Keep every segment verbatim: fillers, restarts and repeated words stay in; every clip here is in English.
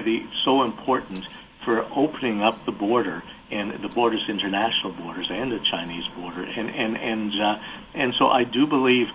why they're so important for opening up the border, and the borders, international borders, and the Chinese border. And and and uh, and so I do believe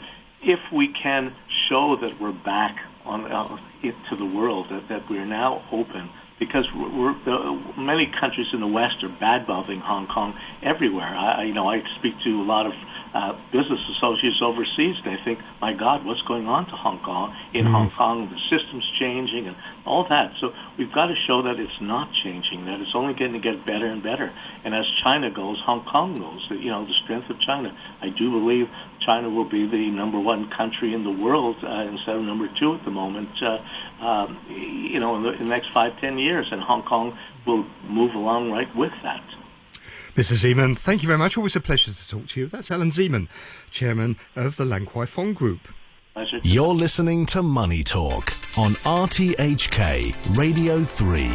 if we can show that we're back on uh, it to the world, that, that we're now open, because we're, we're, uh, many countries in the West are bad-mouthing Hong Kong everywhere. I, you know, I speak to a lot of uh, business associates overseas. They think, my God, what's going on to Hong Kong? In mm. Hong Kong, the system's changing and all that. So we've got to show that it's not changing, that it's only going to get better and better. And as China goes, Hong Kong goes, you know, the strength of China. I do believe China will be the number one country in the world uh, instead of number two at the moment, uh, um, you know, in the, in the next five, ten years. years, and Hong Kong will move along right with that. Mister Zeman, thank you very much. Always a pleasure to talk to you. That's Alan Zeman, Chairman of the Lan Kwai Fong Group. Pleasure. You're listening to Money Talk on R T H K Radio three.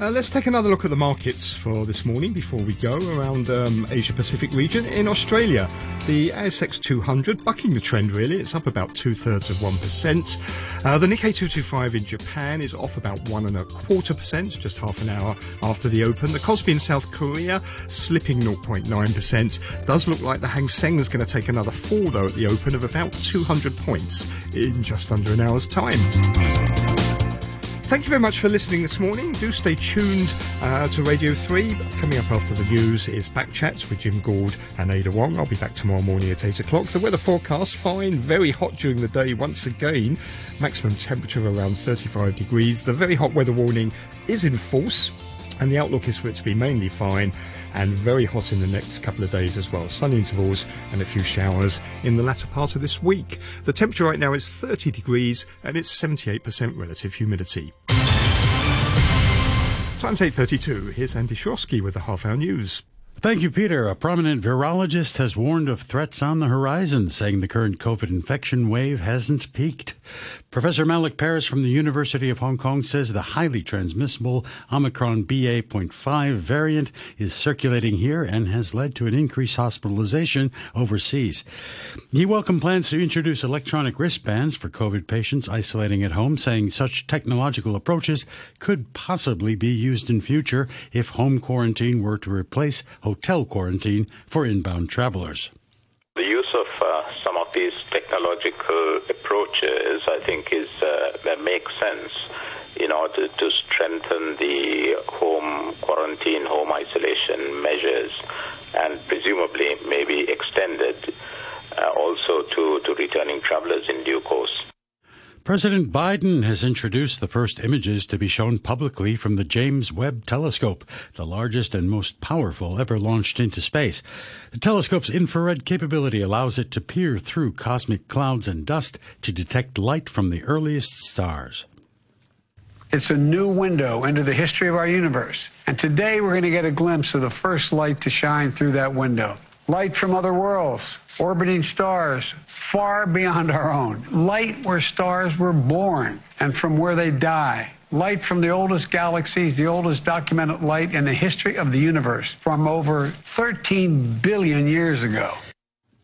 Uh, let's take another look at the markets for this morning before we go around um, Asia-Pacific region. In Australia, the A S X two hundred, bucking the trend really, it's up about two-thirds of one percent. Uh, the Nikkei two twenty-five in Japan is off about one and a quarter percent, just half an hour after the open. The Kospi in South Korea, slipping zero point nine percent. Does look like the Hang Seng is going to take another fall though at the open of about two hundred points in just under an hour's time. Thank you very much for listening this morning. Do stay tuned uh, to Radio three. Coming up after the news is Back Chats with Jim Gould and Ada Wong. I'll be back tomorrow morning at eight o'clock. The weather forecast, fine, very hot during the day once again. Maximum temperature around thirty-five degrees. The very hot weather warning is in force, and the outlook is for it to be mainly fine and very hot in the next couple of days as well. Sun intervals and a few showers in the latter part of this week. The temperature right now is thirty degrees and it's seventy-eight percent relative humidity. Time's eight thirty-two. Here's Andy Shorski with the Half Hour News. Thank you, Peter. A prominent virologist has warned of threats on the horizon, saying the current COVID infection wave hasn't peaked. Professor Malik Paris from the University of Hong Kong says the highly transmissible Omicron B A point five variant is circulating here and has led to an increased hospitalization overseas. He welcomed plans to introduce electronic wristbands for COVID patients isolating at home, saying such technological approaches could possibly be used in future if home quarantine were to replace hotel quarantine for inbound travelers. The use of uh, some of these technological approaches, I think, is uh, that makes sense in order to strengthen the home quarantine, home isolation measures, and presumably maybe extended uh, also to, to returning travelers in due course. President Biden has introduced the first images to be shown publicly from the James Webb Telescope, the largest and most powerful ever launched into space. The telescope's infrared capability allows it to peer through cosmic clouds and dust to detect light from the earliest stars. It's a new window into the history of our universe, and today we're going to get a glimpse of the first light to shine through that window. Light from other worlds, orbiting stars, far beyond our own. Light where stars were born and from where they die. Light from the oldest galaxies, the oldest documented light in the history of the universe, from over thirteen billion years ago.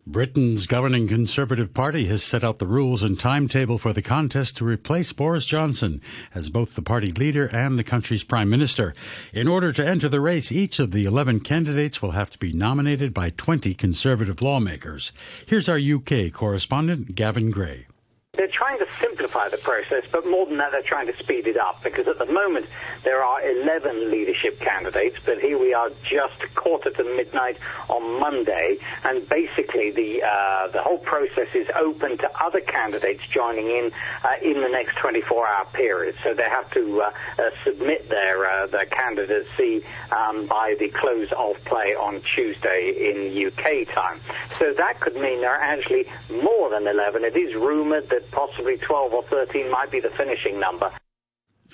Britain's governing Conservative Party has set out the rules and timetable for the contest to replace Boris Johnson as both the party leader and the country's prime minister. In order to enter the race, each of the eleven candidates will have to be nominated by twenty Conservative lawmakers. Here's our U K correspondent, Gavin Gray. They're trying to simplify the process, but more than that, they're trying to speed it up, because at the moment there are eleven leadership candidates, but here we are just a quarter to midnight on Monday, and basically the uh, the whole process is open to other candidates joining in uh, in the next twenty-four hour period. So they have to uh, uh, submit their uh, their candidacy um, by the close of play on Tuesday in U K time. So that could mean there are actually more than eleven. It is rumoured that possibly twelve or thirteen might be the finishing number.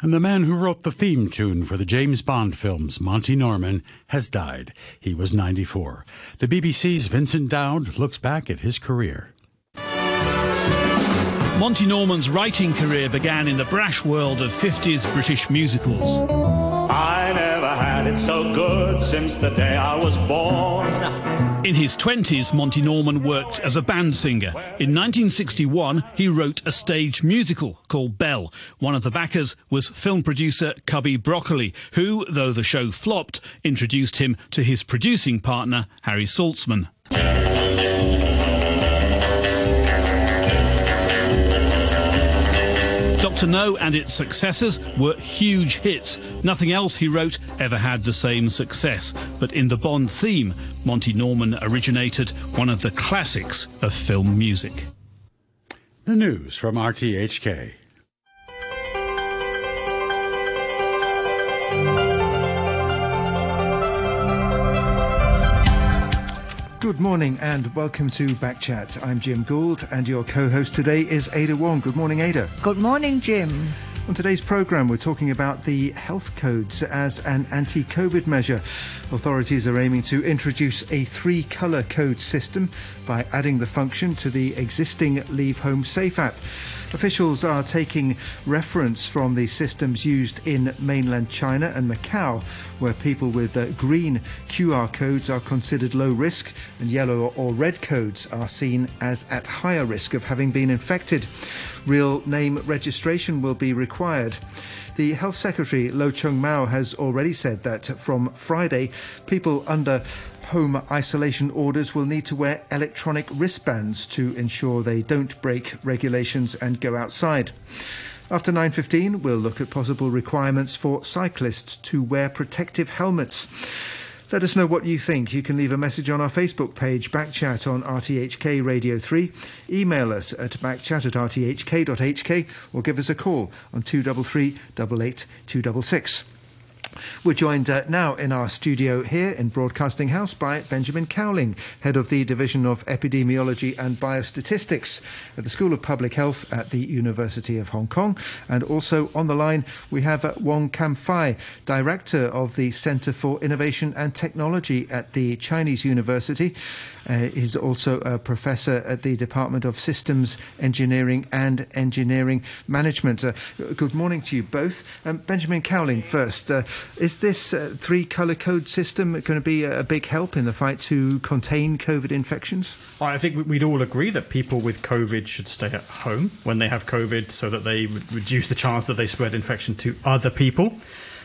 And the man who wrote the theme tune for the James Bond films, Monty Norman, has died. He was ninety-four. The B B C's Vincent Dowd looks back at his career. Monty Norman's writing career began in the brash world of fifties British musicals. I never had it so good since the day I was born. In his twenties, Monty Norman worked as a band singer. In nineteen sixty-one, he wrote a stage musical called Belle. One of the backers was film producer Cubby Broccoli, who, though the show flopped, introduced him to his producing partner, Harry Saltzman. Doctor No and its successors were huge hits. Nothing else he wrote ever had the same success. But in the Bond theme, Monty Norman originated one of the classics of film music. The news from R T H K. Good morning and welcome to Backchat. I'm Jim Gould and your co-host today is Ada Wong. Good morning, Ada. Good morning, Jim. On today's programme, we're talking about the health codes as an anti-COVID measure. Authorities are aiming to introduce a three-colour code system by adding the function to the existing Leave Home Safe app. Officials are taking reference from the systems used in mainland China and Macau, where people with uh, green Q R codes are considered low risk and yellow or red codes are seen as at higher risk of having been infected. Real name registration will be required. The Health Secretary, Lo Chung Mao, has already said that from Friday, people under home isolation orders will need to wear electronic wristbands to ensure they don't break regulations and go outside. After nine fifteen, we'll look at possible requirements for cyclists to wear protective helmets. Let us know what you think. You can leave a message on our Facebook page, Backchat on R T H K Radio three. Email us at backchat at r t h k dot h k or give us a call on two three three, eight eight, two six six. We're joined uh, now in our studio here in Broadcasting House by Benjamin Cowling, head of the Division of Epidemiology and Biostatistics at the School of Public Health at the University of Hong Kong. And also on the line, we have uh, Wong Kam-fai, director of the Centre for Innovation and Technology at the Chinese University. Uh, he's also a professor at the Department of Systems Engineering and Engineering Management. Uh, good morning to you both. Um, Benjamin Cowling first. Uh, Is this uh, three-colour code system going to be a, a big help in the fight to contain COVID infections? I think we'd all agree that people with COVID should stay at home when they have COVID so that they reduce the chance that they spread infection to other people.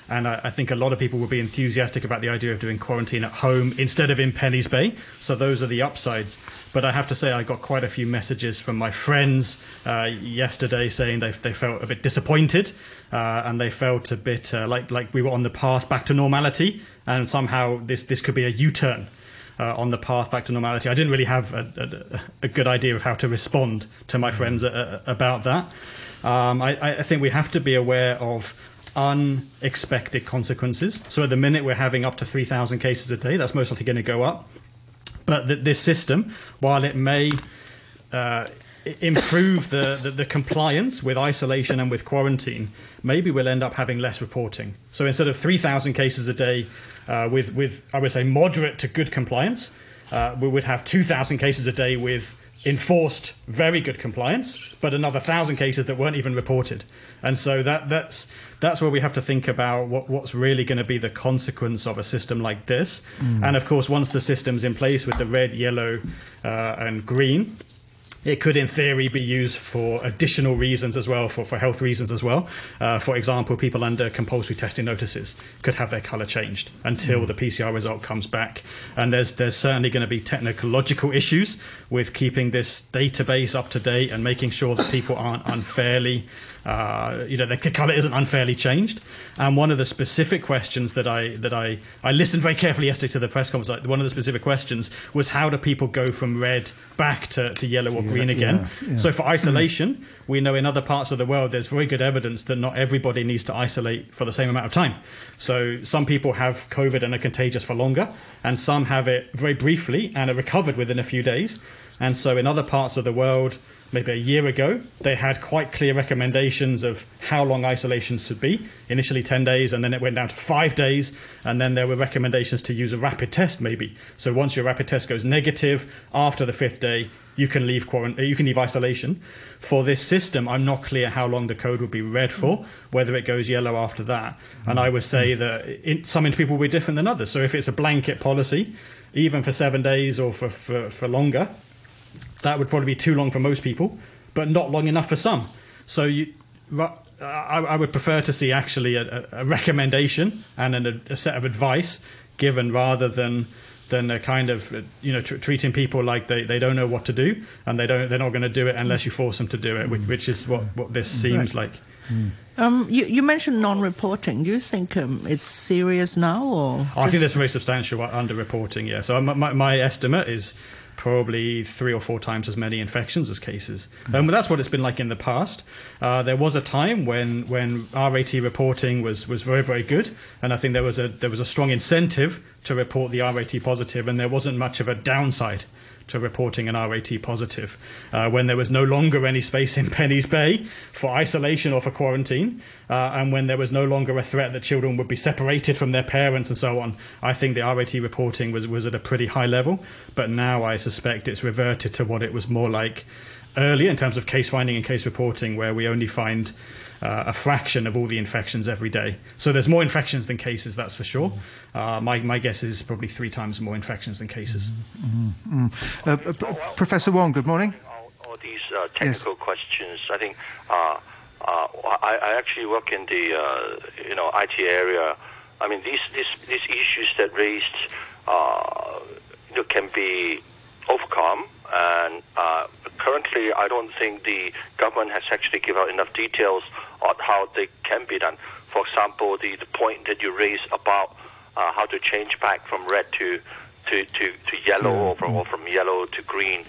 And I, I think a lot of people will be enthusiastic about the idea of doing quarantine at home instead of in Penny's Bay. So those are the upsides. But I have to say I got quite a few messages from my friends uh, yesterday saying they, they felt a bit disappointed. Uh, and they felt a bit uh, like like we were on the path back to normality, and somehow this, this could be a U-turn uh, on the path back to normality. I didn't really have a, a, a good idea of how to respond to my friends a, a, about that. Um, I, I think we have to be aware of unexpected consequences. So at the minute we're having up to three thousand cases a day. That's most likely going to go up. But th- this system, while it may uh, improve the, the, the compliance with isolation and with quarantine, maybe we'll end up having less reporting. So instead of three thousand cases a day uh, with, with, I would say, moderate to good compliance, uh, we would have two thousand cases a day with enforced very good compliance, but another one thousand cases that weren't even reported. And so that that's that's where we have to think about what, what's really going to be the consequence of a system like this. Mm. And of course, once the system's in place with the red, yellow uh, and green, it could, in theory, be used for additional reasons as well, for, for health reasons as well. Uh, for example, people under compulsory testing notices could have their colour changed until mm. the P C R result comes back. And there's there's certainly going to be technological issues with keeping this database up to date and making sure that people aren't unfairly, uh, you know, the colour isn't unfairly changed. And one of the specific questions that I that I, I listened very carefully yesterday to the press conference, one of the specific questions was how do people go from red back to, to yellow or green again? Yeah, yeah. So for isolation, we know in other parts of the world there's very good evidence that not everybody needs to isolate for the same amount of time. So some people have COVID and are contagious for longer, and some have it very briefly and are recovered within a few days. And so in other parts of the world, maybe a year ago, they had quite clear recommendations of how long isolation should be. Initially ten days, and then it went down to five days. And then there were recommendations to use a rapid test, maybe. So once your rapid test goes negative, after the fifth day, you can leave quarant- you can leave isolation. For this system, I'm not clear how long the code will be red for, whether it goes yellow after that. And I would say that it, some people will be different than others. So if it's a blanket policy, even for seven days or for, for, for longer, that would probably be too long for most people, but not long enough for some. So you, I, I would prefer to see actually a, a recommendation and an, a set of advice given rather than than a kind of, you know, tr- treating people like they, they don't know what to do and they don't, they're not going to do it unless you force them to do it, which, which is what, what this seems right. like. Mm. Um, you, you mentioned non-reporting. Do you think um, it's serious now? Or oh, I think there's very substantial underreporting, yeah. So my, my estimate is probably three or four times as many infections as cases. Mm. Um, but that's what it's been like in the past. Uh, there was a time when, when R A T reporting was, was very, very good, and I think there was a there was a strong incentive to report the R A T positive, and there wasn't much of a downside to reporting an R A T positive, uh, when there was no longer any space in Penny's Bay for isolation or for quarantine, uh, and when there was no longer a threat that children would be separated from their parents and so on. I think the R A T reporting was, was at a pretty high level, but now I suspect it's reverted to what it was more like earlier in terms of case finding and case reporting, where we only find uh, a fraction of all the infections every day. So there's more infections than cases, that's for sure. Uh, my, my guess is probably three times more infections than cases. Mm-hmm. Mm-hmm. Uh, uh, well, well, Professor Wong, good morning. All, all these uh, technical yes. questions, I think uh, uh, I, I actually work in the uh, you know I T area. I mean, these, these, these issues that raised uh, you know, can be overcome. And uh, currently, I don't think the government has actually given out enough details on how they can be done. For example, the, the point that you raised about uh, how to change back from red to to, to, to yellow, or from, or from yellow to green,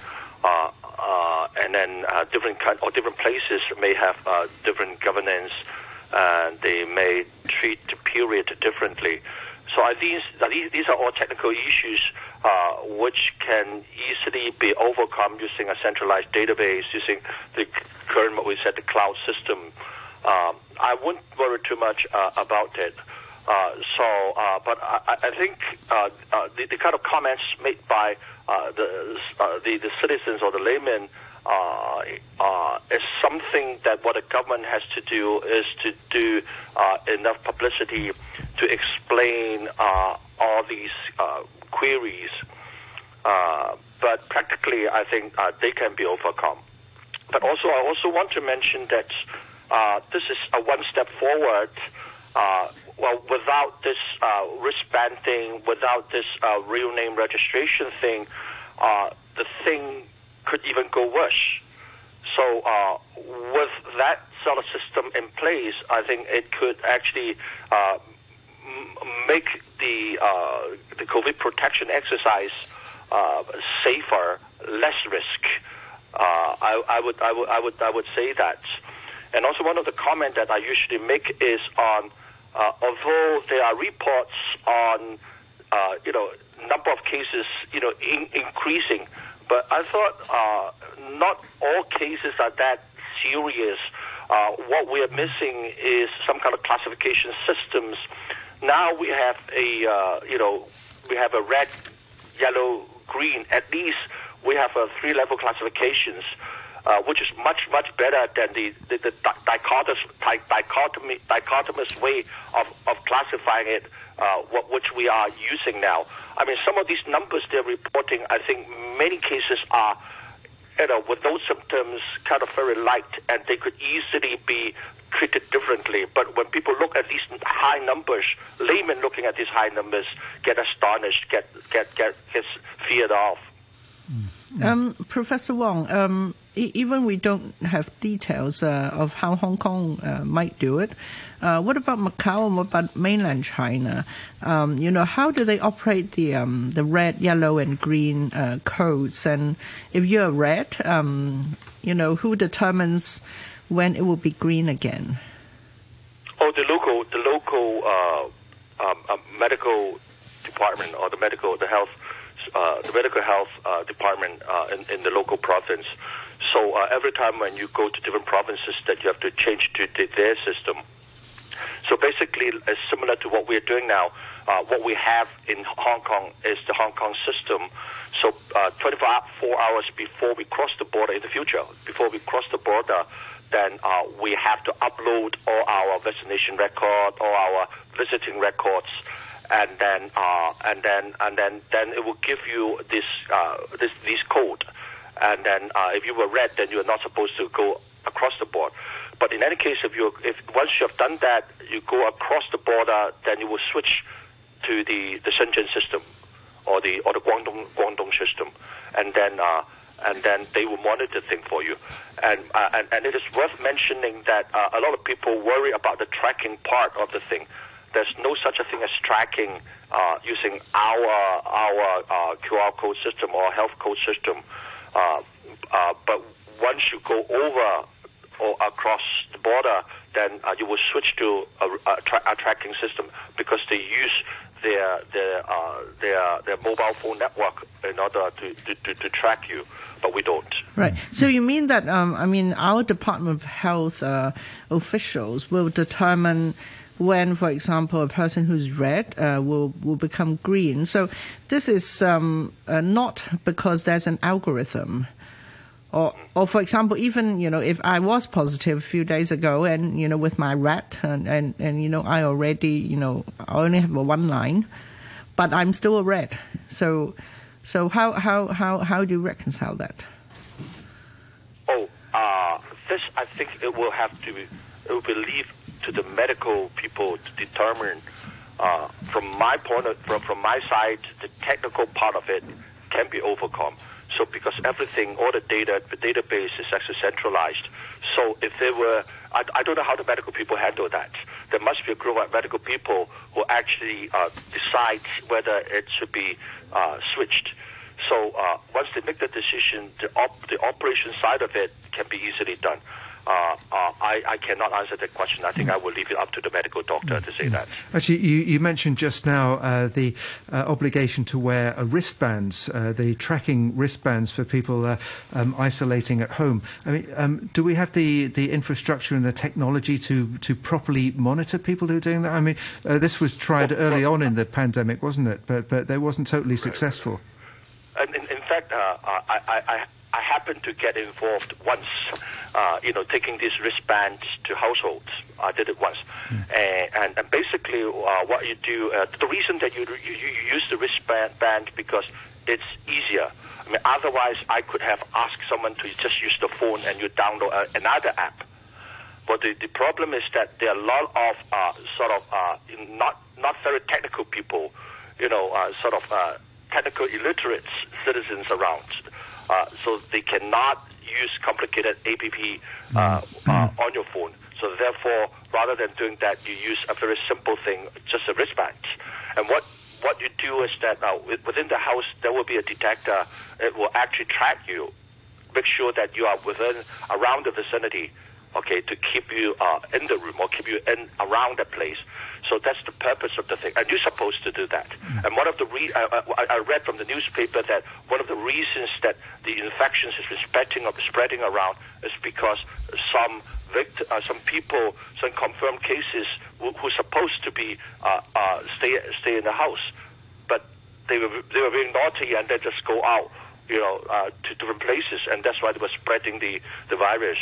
uh, uh, and then uh, different kind or different places may have uh, different governance, and they may treat the period differently. So are these, are these these are all technical issues uh, which can easily be overcome using a centralized database, using the current, what we said, the cloud system. Um, I wouldn't worry too much uh, about it. Uh, so, uh, but I, I think uh, uh, the, the kind of comments made by uh, the, uh, the the citizens or the laymen uh, uh, is something that what the government has to do is to do uh, enough publicity to explain uh, all these uh, queries, uh, but practically, I think uh, they can be overcome. But also, I also want to mention that uh, this is a one step forward. Uh, well, without this uh, wristband thing, without this uh, real name registration thing, uh, the thing could even go worse. So uh, with that sort of system in place, I think it could actually uh, make the uh, the COVID protection exercise uh, safer, less risk. Uh, I, I would I would I would I would say that. And also, one of the comments that I usually make is on uh, although there are reports on uh, you know number of cases you know in, increasing, but I thought uh, not all cases are that serious. Uh, what we are missing is some kind of classification systems. Now we have a, uh, you know, we have a red, yellow, green. At least we have a three-level classifications, uh, which is much, much better than the, the, the dichotomous, dichotomy, dichotomous way of, of classifying it, uh, what, which we are using now. I mean, some of these numbers they're reporting, I think many cases are, you know, with those symptoms kind of very light, and they could easily be treated differently. But when people look at these high numbers, laymen looking at these high numbers get astonished, get get get gets feared off. Um, Professor Wong, um, e- even we don't have details uh, of how Hong Kong uh, might do it. Uh, what about Macau and what about mainland China? Um, you know, how do they operate the um, the red, yellow, and green uh, codes? And if you're red, um, you know, who determines when it will be green again? Oh, the local, the local uh, um, uh, medical department, or the medical, the health, uh, the medical health uh, department uh, in, in the local province. So uh, every time when you go to different provinces, that you have to change to the, their system. So basically, uh, similar to what we're doing now, uh, what we have in Hong Kong is the Hong Kong system. So uh, twenty-four hours before we cross the border in the future, before we cross the border, then uh, we have to upload all our vaccination record, all our visiting records, and then uh, and then and then then it will give you this uh, this this code, and then uh, if you were red, then you are not supposed to go across the board. But in any case, if you if once you have done that, you go across the border, then you will switch to the, the Shenzhen system, or the or the Guangdong Guangdong system, and then uh, and then they will monitor the thing for you. And uh, and and it is worth mentioning that uh, a lot of people worry about the tracking part of the thing. There's no such a thing as tracking uh, using our our uh, Q R code system or health code system. Uh, uh, but once you go over or across the border, then uh, you will switch to a, a, tra a tracking system, because they use their their uh, their their mobile phone network in order to, to, to, to track you, but we don't. Right. So you mean that um, I mean our Department of Health uh, officials will determine when, for example, a person who's red uh, will will become green. So this is um, uh, not because there's an algorithm. Or, or for example, even, you know, if I was positive a few days ago and, you know, with my rat and, and, and you know, I already, you know, I only have a one line, but I'm still a rat. So so how how, how, how do you reconcile that? Oh, uh, this, I think it will have to be, it will be leave to the medical people to determine. Uh, from my point of, from, from my side, the technical part of it can be overcome. So because everything, all the data, the database is actually centralized. So if there were, I, I don't know how the medical people handle that. There must be a group of medical people who actually uh, decide whether it should be uh, switched. So uh, once they make the decision, the, op the operation side of it can be easily done. Uh, uh, I, I cannot answer that question. I think I will leave it up to the medical doctor to say that. Actually, you, you mentioned just now uh, the uh, obligation to wear uh, wristbands, uh, the tracking wristbands for people uh, um, isolating at home. I mean, um, do we have the, the infrastructure and the technology to, to properly monitor people who are doing that? I mean, uh, this was tried well, early well, on in the pandemic, wasn't it? But but they wasn't totally successful. And in, in fact, uh, I. I, I I happened to get involved once, uh, you know, taking these wristbands to households. I did it once. Mm. And, and, and basically uh, what you do, uh, the reason that you, you, you use the wristband because it's easier. I mean, otherwise I could have asked someone to just use the phone and you download uh, another app. But the, the problem is that there are a lot of uh, sort of uh, not, not very technical people, you know, uh, sort of uh, technical illiterate citizens around. Uh, so they cannot use complicated app uh, uh, on your phone. So therefore, rather than doing that, you use a very simple thing, just a wristband. And what, what you do is that uh, within the house, there will be a detector. It will actually track you, make sure that you are within, around the vicinity, okay, to keep you uh, in the room or keep you in around the place. So that's the purpose of the thing, and you're supposed to do that. And one of the re I, I, I read from the newspaper that one of the reasons that the infections is spreading or spreading around is because some vict uh, some people, some confirmed cases who, who are supposed to be uh, uh, stay stay in the house, but they were they were being naughty and they just go out, you know, uh, to different places, and that's why they were spreading the the virus.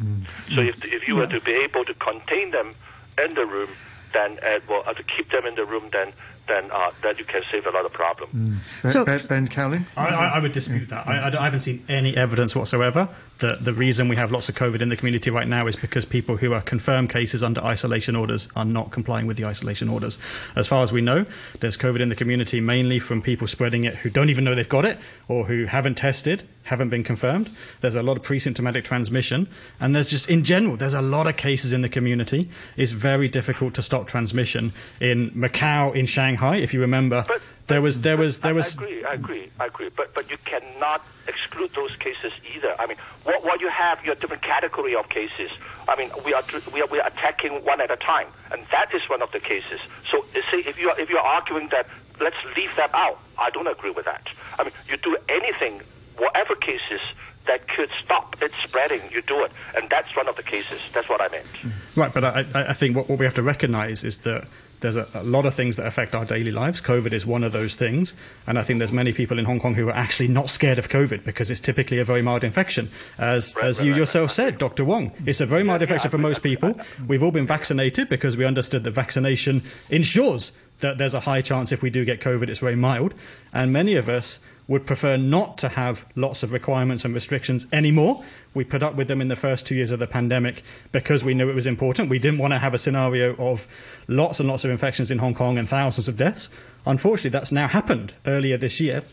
Mm. So if if you were to be able to contain them in the room, then uh, well, uh, to keep them in the room, then then uh, that you can save a lot of problem. Mm. So, Ben, ben Cowling? I, I, I would dispute that. I, I haven't seen any evidence whatsoever that the reason we have lots of COVID in the community right now is because people who are confirmed cases under isolation orders are not complying with the isolation orders. As far as we know, there's COVID in the community mainly from people spreading it who don't even know they've got it or who haven't tested, haven't been confirmed. There's a lot of pre-symptomatic transmission. And there's just, in general, there's a lot of cases in the community. It's very difficult to stop transmission. In Macau, in Shanghai, High, if you remember, but, there was there was there was. I agree, I agree, I agree. But but you cannot exclude those cases either. I mean, what what you have, you have different category of cases. I mean, we are we are we are attacking one at a time, and that is one of the cases. So see, if you are, if you are arguing that let's leave that out, I don't agree with that. I mean, you do anything, whatever cases that could stop it spreading, you do it, and that's one of the cases. That's what I meant. Right, but I I think what what we have to recognise is that there's a, a lot of things that affect our daily lives. COVID is one of those things. And I think there's many people in Hong Kong who are actually not scared of COVID because it's typically a very mild infection. As, right, as right, you right, yourself right. said, Doctor Wong, it's a very mild yeah, infection yeah, for most people. We've all been vaccinated because we understood that vaccination ensures that there's a high chance if we do get COVID, it's very mild. And many of us would prefer not to have lots of requirements and restrictions anymore. We put up with them in the first two years of the pandemic because we knew it was important. We didn't want to have a scenario of lots and lots of infections in Hong Kong and thousands of deaths. Unfortunately, that's now happened earlier this year.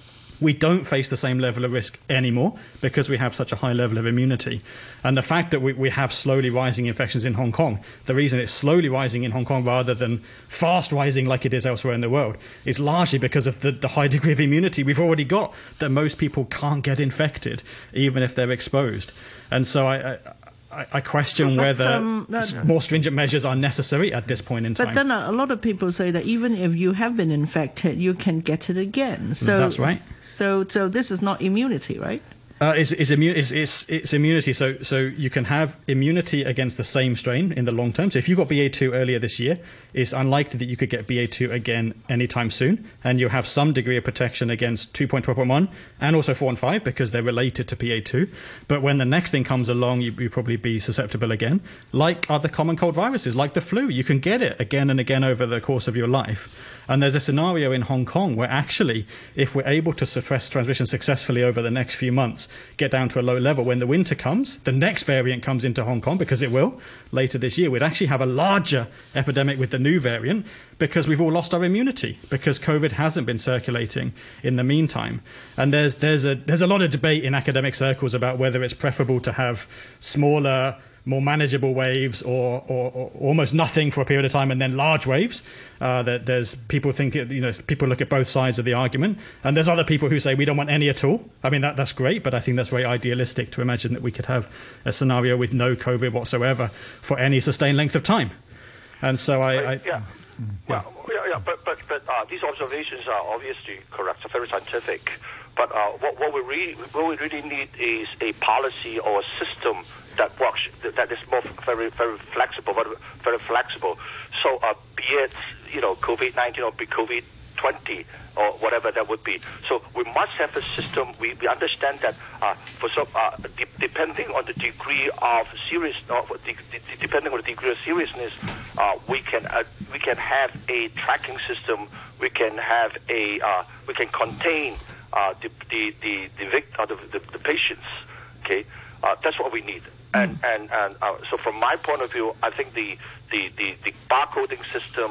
We don't face the same level of risk anymore because we have such a high level of immunity. And the fact that we, we have slowly rising infections in Hong Kong, the reason it's slowly rising in Hong Kong rather than fast rising like it is elsewhere in the world is largely because of the, the high degree of immunity we've already got, that most people can't get infected even if they're exposed. And so I, I I question but, whether um, that, more stringent measures are necessary at this point in time. But then a lot of people say that even if you have been infected, you can get it again. So that's right. So, so this is not immunity, right? Uh, it's, it's, immu- it's, it's, it's immunity. So, so you can have immunity against the same strain in the long term. So if you got B A two earlier this year, it's unlikely that you could get B A two again anytime soon. And you have some degree of protection against two point twelve point one and also four and five because they're related to B A two. But when the next thing comes along, you, you'll probably be susceptible again. Like other common cold viruses, like the flu, you can get it again and again over the course of your life. And there's a scenario in Hong Kong where actually, if we're able to suppress transmission successfully over the next few months, get down to a low level, when the winter comes, the next variant comes into Hong Kong, because it will later this year, we'd actually have a larger epidemic with the new variant because we've all lost our immunity because COVID hasn't been circulating in the meantime. And there's there's a there's a lot of debate in academic circles about whether it's preferable to have smaller, more manageable waves or, or, or almost nothing for a period of time and then large waves. Uh, that there's people think, you know, people look at both sides of the argument. And there's other people who say we don't want any at all. I mean, that, that's great, but I think that's very idealistic to imagine that we could have a scenario with no COVID whatsoever for any sustained length of time. And so I... I yeah. Yeah. Well, yeah, yeah, but, but, but uh, these observations are obviously correct, very scientific. But uh, what, what, we really, what we really need is a policy or a system that works, that is more very, very flexible, very, very flexible. So uh, be it, you know, COVID nineteen or be COVID twenty or whatever that would be. So we must have a system. We, we understand that uh, for some, uh, de- depending on the degree of seriousness, uh, de- de- depending on the degree of seriousness, uh, we can uh, we can have a tracking system. We can have a uh, we can contain uh, the the the the, vict- uh, the, the, the patients. Okay, uh, that's what we need. And and, and uh, so from my point of view, I think the, the, the, the barcoding system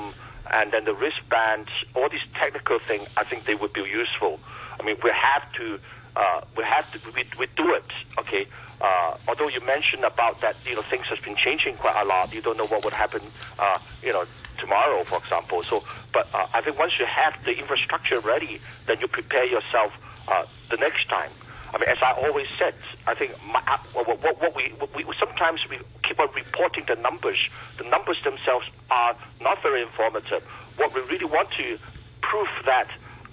and then the wristbands, all these technical things, I think they would be useful. I mean, we have to, uh, we have to, we, we do it, okay? Uh, although you mentioned about that, you know, things has been changing quite a lot. You don't know what would happen, uh, you know, tomorrow, for example. So, but uh, I think once you have the infrastructure ready, then you prepare yourself uh, the next time. I mean, as I always said, I think my, uh, what, what, what we, what we sometimes we keep on reporting the numbers. The numbers themselves are not very informative. What we really want to prove that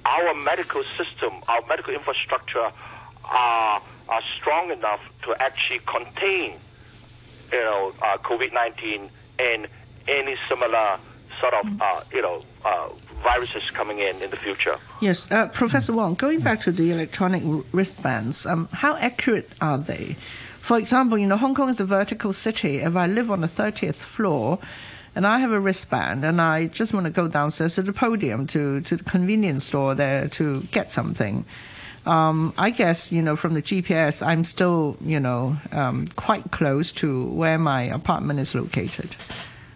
our medical system, our medical infrastructure are, are strong enough to actually contain, you know, uh, COVID nineteen and any similar sort of, uh, you know, uh, viruses coming in in the future. Yes, uh, Professor Wong, going back to the electronic wristbands, um, how accurate are they? For example, you know, Hong Kong is a vertical city. If I live on the thirtieth floor and I have a wristband and I just want to go downstairs to the podium, to, to the convenience store there to get something, um, I guess, you know, from the G P S, I'm still, you know, um, quite close to where my apartment is located.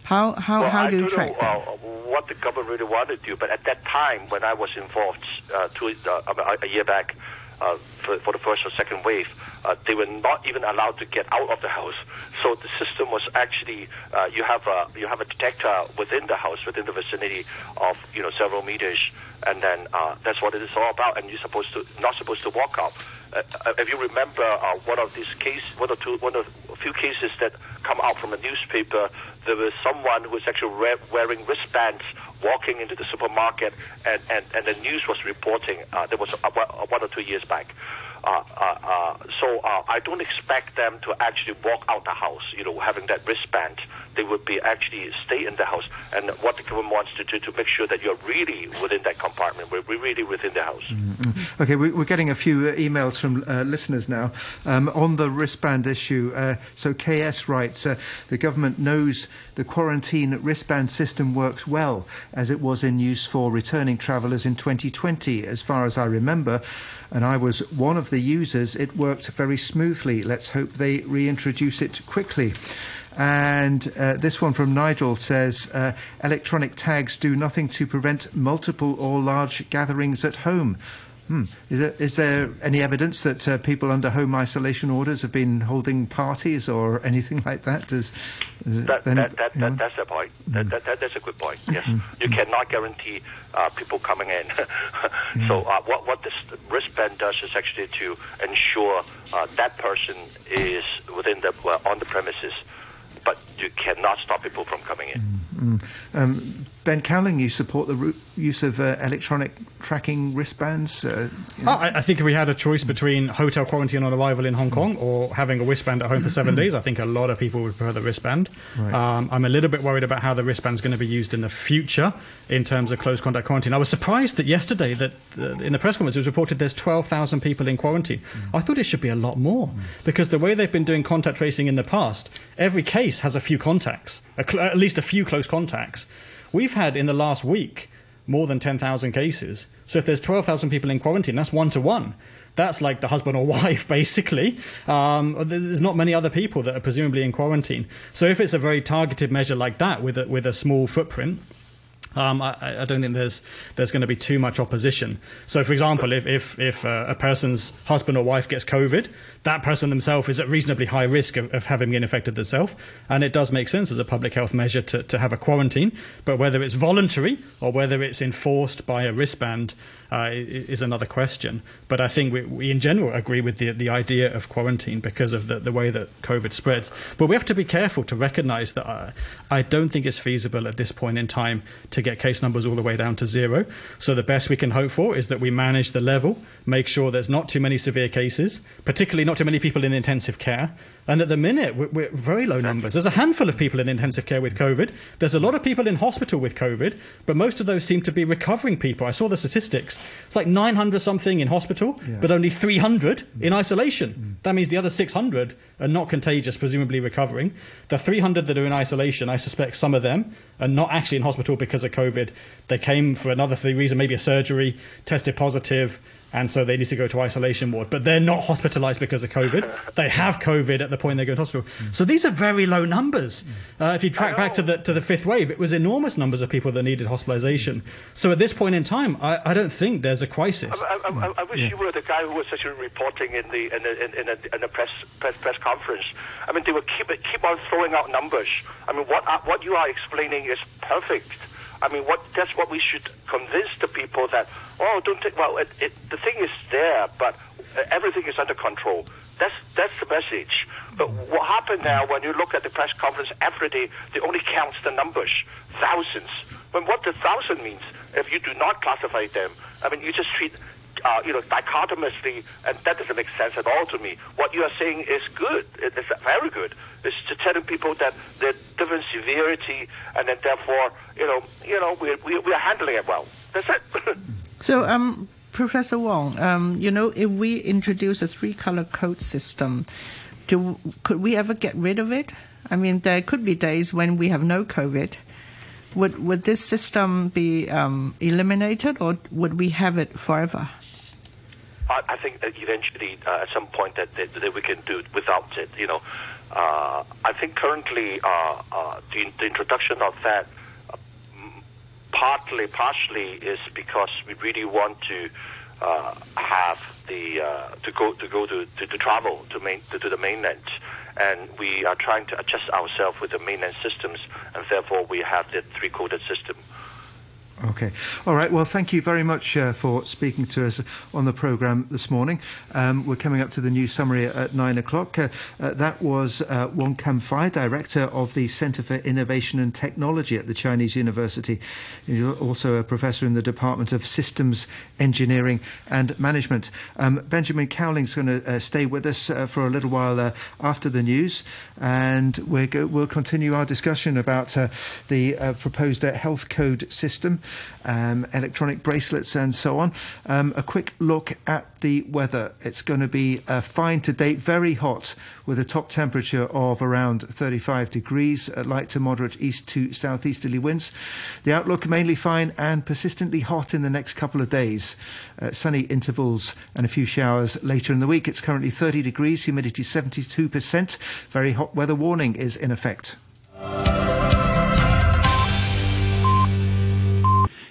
How how well, how do you track know, that? Uh, what the government really wanted to do, but at that time when I was involved uh, two, uh, a year back uh, for, for the first or second wave, uh, they were not even allowed to get out of the house. So the system was actually uh, you have a you have a detector within the house, within the vicinity of, you know, several meters, and then uh, that's what it is all about. And you're supposed to not supposed to walk out. Uh, if you remember uh, one of these cases, one or two, one of a few cases that come out from a newspaper, there was someone who was actually re- wearing wristbands walking into the supermarket, and, and, and the news was reporting. Uh, that was uh, one or two years back. Uh, uh, uh, so uh, I don't expect them to actually walk out the house, you know, having that wristband. They would be actually stay in the house. And what the government wants to do to make sure that you're really within that compartment, we're really within the house. Mm-hmm. Okay, we, we're getting a few emails from uh, listeners now um, on the wristband issue. Uh, so K S writes, uh, the government knows the quarantine wristband system works well, as it was in use for returning travellers in twenty twenty, as far as I remember. And I was one of the users. It worked very smoothly. Let's hope they reintroduce it quickly. And uh, this one from Nigel says, uh, electronic tags do nothing to prevent multiple or large gatherings at home. Hmm. Is there, is there any evidence that uh, people under home isolation orders have been holding parties or anything like that? Does, does that, then, that, that, that that's the point. Mm. That, that, that, that's a good point, yes. Mm. You mm. cannot guarantee Uh, people coming in. mm. So uh, what, what this wristband does is actually to ensure uh, that person is within the uh, on the premises, but you cannot stop people from coming in. Mm. Mm. Um, Ben Cowling, you support the ru- use of uh, electronic tracking wristbands? Uh, you know? oh, I, I think if we had a choice between hotel quarantine on arrival in Hong Kong or having a wristband at home for seven days, I think a lot of people would prefer the wristband. Right. Um, I'm a little bit worried about how the wristband is going to be used in the future in terms of close contact quarantine. I was surprised that yesterday that uh, in the press conference it was reported there's twelve thousand people in quarantine. Mm. I thought it should be a lot more mm. because the way they've been doing contact tracing in the past, every case has a few contacts, a cl- at least a few close contacts. We've had in the last week more than ten thousand cases. So if there's twelve thousand people in quarantine, that's one to one. That's like the husband or wife, basically. Um, there's not many other people that are presumably in quarantine. So if it's a very targeted measure like that with a, with a small footprint, Um, I, I don't think there's there's going to be too much opposition. So, for example, if if, if uh, a person's husband or wife gets COVID, that person themselves is at reasonably high risk of, of having been infected themselves. And it does make sense as a public health measure to, to have a quarantine. But whether it's voluntary or whether it's enforced by a wristband uh, is another question. But I think we, we in general agree with the the idea of quarantine because of the, the way that COVID spreads. But we have to be careful to recognise that I, I don't think it's feasible at this point in time to get case numbers all the way down to zero. So the best we can hope for is that we manage the level, make sure there's not too many severe cases, particularly not too many people in intensive care. And at the minute, we're, we're very low numbers. There's a handful of people in intensive care with COVID. There's a lot of people in hospital with COVID, but most of those seem to be recovering people. I saw the statistics. It's like nine hundred something in hospital, yeah. but only three hundred mm. in isolation. Mm. That means the other six hundred are not contagious, presumably recovering. The three hundred that are in isolation, I suspect some of them are not actually in hospital because of COVID. They came for another reason, maybe a surgery, tested positive, and so they need to go to isolation ward. But they're not hospitalised because of COVID. They have COVID at the point they go to hospital. Mm. So these are very low numbers. Mm. Uh, if you track back to the to the fifth wave, it was enormous numbers of people that needed hospitalisation. Mm. So at this point in time, I, I don't think there's a crisis. I, I, I, I wish yeah. you were the guy who was actually reporting in the in the, in, in, a, in the press, press press conference. I mean, they will keep keep on throwing out numbers. I mean, what what you are explaining is perfect. I mean, what that's what we should convince the people that, oh, don't take, well, it, it, the thing is there, but everything is under control. That's that's the message. But what happened now when you look at the press conference every day, they only count the numbers, thousands. When what the thousand means, if you do not classify them, I mean, you just treat, uh, you know, dichotomously, and that doesn't make sense at all to me. What you are saying is good. It's very good. It's to telling people that there's different severity, and that therefore, you know, you know, we we we are handling it well. That's it. So, um, Professor Wong, um, you know, if we introduce a three-color code system, do could we ever get rid of it? I mean, there could be days when we have no COVID. Would would this system be um, eliminated, or would we have it forever? I, I think that eventually, uh, at some point, that, that that we can do without it. You know, uh, I think currently uh, uh, the, the introduction of that. Partly, partially is because we really want to uh, have the uh, to go to go to to, to travel to, main, to to the mainland, and we are trying to adjust ourselves with the mainland systems, and therefore we have the three-coded system. Okay. All right. Well, thank you very much uh, for speaking to us on the programme this morning. Um, we're coming up to the news summary at, at nine o'clock. Uh, uh, that was uh, Wong Kam-fai, Director of the Centre for Innovation and Technology at the Chinese University. He's also a professor in the Department of Systems Engineering and Management. Um, Benjamin Cowling's going to uh, stay with us uh, for a little while uh, after the news, and we're go we'll continue our discussion about uh, the uh, proposed uh, health code system, Um, electronic bracelets and so on. Um, a quick look at the weather. It's going to be uh, fine today, very hot, with a top temperature of around thirty-five degrees, uh, light to moderate east to southeasterly winds. The outlook mainly fine and persistently hot in the next couple of days. Uh, sunny intervals and a few showers later in the week. It's currently thirty degrees, humidity seventy-two percent. Very hot weather warning is in effect.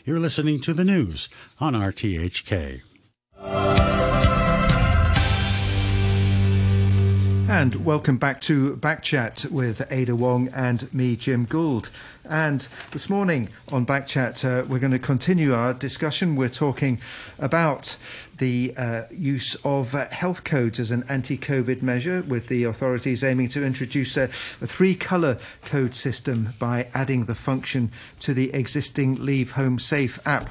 You're listening to the news on R T H K. And welcome back to Backchat with Ada Wong and me, Jim Gould. And this morning on Backchat, uh, we're going to continue our discussion. We're talking about the uh, use of uh, health codes as an anti-COVID measure, with the authorities aiming to introduce a, a three-colour code system by adding the function to the existing Leave Home Safe app.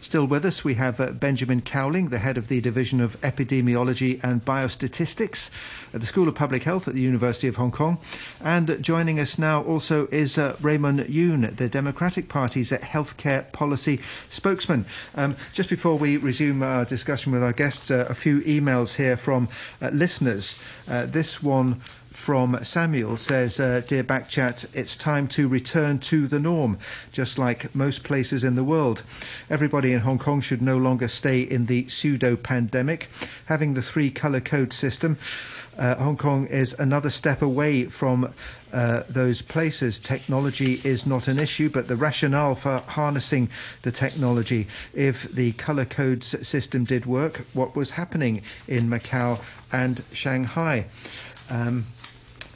Still with us, we have uh, Benjamin Cowling, the head of the Division of Epidemiology and Biostatistics at the School of Public Health at the University of Hong Kong. And uh, joining us now also is uh, Raymond Yuen, the Democratic Party's healthcare policy spokesman. Um, just before we resume our discussion with our guests, uh, a few emails here from uh, listeners. Uh, this one from Samuel says, uh, dear Backchat, it's time to return to the norm, just like most places in the world. Everybody in Hong Kong should no longer stay in the pseudo-pandemic. Having the three-colour code system, Uh, Hong Kong is another step away from uh, those places. Technology is not an issue, but the rationale for harnessing the technology. If the colour codes system did work, what was happening in Macau and Shanghai? Um,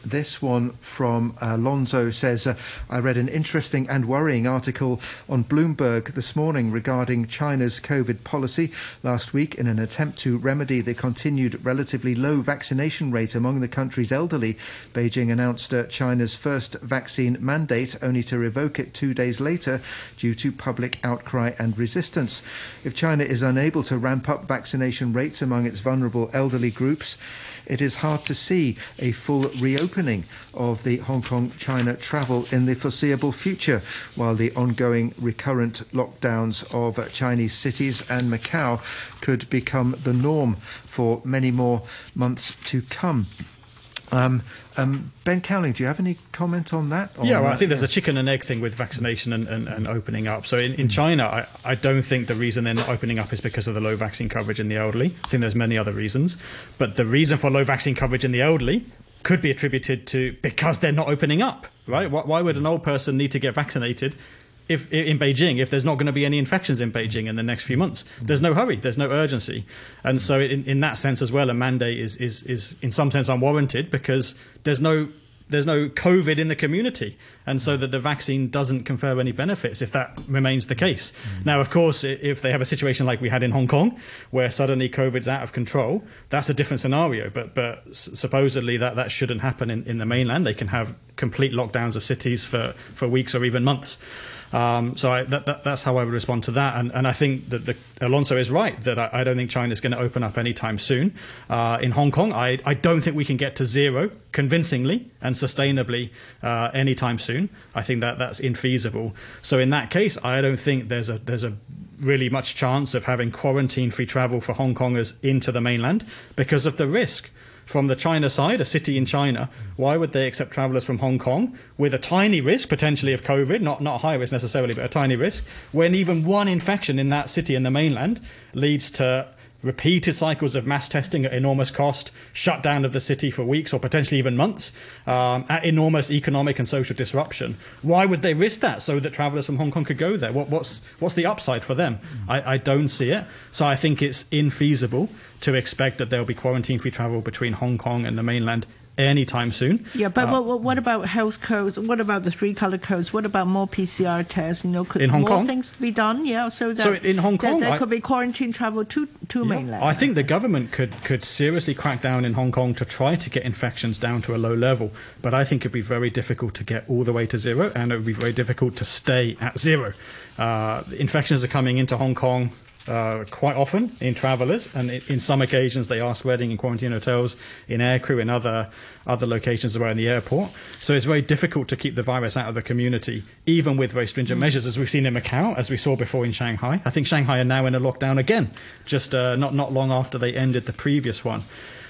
This one from Alonso says, uh, I read an interesting and worrying article on Bloomberg this morning regarding China's COVID policy last week in an attempt to remedy the continued relatively low vaccination rate among the country's elderly. Beijing announced uh, China's first vaccine mandate, only to revoke it two days later due to public outcry and resistance. If China is unable to ramp up vaccination rates among its vulnerable elderly groups, it is hard to see a full reopening of the Hong Kong-China travel in the foreseeable future, while the ongoing recurrent lockdowns of Chinese cities and Macau could become the norm for many more months to come. Um, um, Ben Cowling, do you have any comment on that? On yeah, well, I think there's a chicken and egg thing with vaccination and, and, and opening up. So in, in China, I, I don't think the reason they're not opening up is because of the low vaccine coverage in the elderly. I think there's many other reasons. But the reason for low vaccine coverage in the elderly could be attributed to because they're not opening up, right? Why, why would an old person need to get vaccinated if in Beijing, if there's not going to be any infections in Beijing in the next few months? There's no hurry, there's no urgency. And so in, in that sense as well, a mandate is, is, is in some sense unwarranted, because there's no, there's no COVID in the community. And so that the vaccine doesn't confer any benefits if that remains the case. Now, of course, if they have a situation like we had in Hong Kong, where suddenly COVID's out of control, that's a different scenario. But, but supposedly that, that shouldn't happen in, in the mainland. They can have complete lockdowns of cities for, for weeks or even months. Um, so I, that, that, that's how I would respond to that. And, and I think that the, Alonso is right, that I, I don't think China's going to open up anytime soon. Uh, in Hong Kong, I, I don't think we can get to zero convincingly and sustainably uh, anytime soon. I think that that's infeasible. So in that case, I don't think there's a there's a really much chance of having quarantine-free travel for Hong Kongers into the mainland because of the risk. From the China side, a city in China, why would they accept travellers from Hong Kong with a tiny risk, potentially, of COVID, not, not high risk necessarily, but a tiny risk, when even one infection in that city in the mainland leads to repeated cycles of mass testing at enormous cost, shutdown of the city for weeks or potentially even months, um, at enormous economic and social disruption? Why would they risk that so that travellers from Hong Kong could go there? What, what's, what's the upside for them? I, I don't see it. So I think it's infeasible to expect that there'll be quarantine-free travel between Hong Kong and the mainland anytime soon. Yeah, but uh, what, what about health codes? What about the three-color codes? What about more P C R tests? You know, could in Hong more Kong? things be done? Yeah, so that so in Hong Kong, there could be quarantine travel to to yeah, mainland. I think the government could could seriously crack down in Hong Kong to try to get infections down to a low level, but I think it'd be very difficult to get all the way to zero, and it would be very difficult to stay at zero. Uh, infections are coming into Hong Kong Uh, quite often in travellers, and in, in some occasions they are spreading in quarantine hotels, in aircrew, in other other locations around the airport. So it's very difficult to keep the virus out of the community, even with very stringent measures, as we've seen in Macau, as we saw before in Shanghai. I think Shanghai are now in a lockdown again, just uh, not not long after they ended the previous one.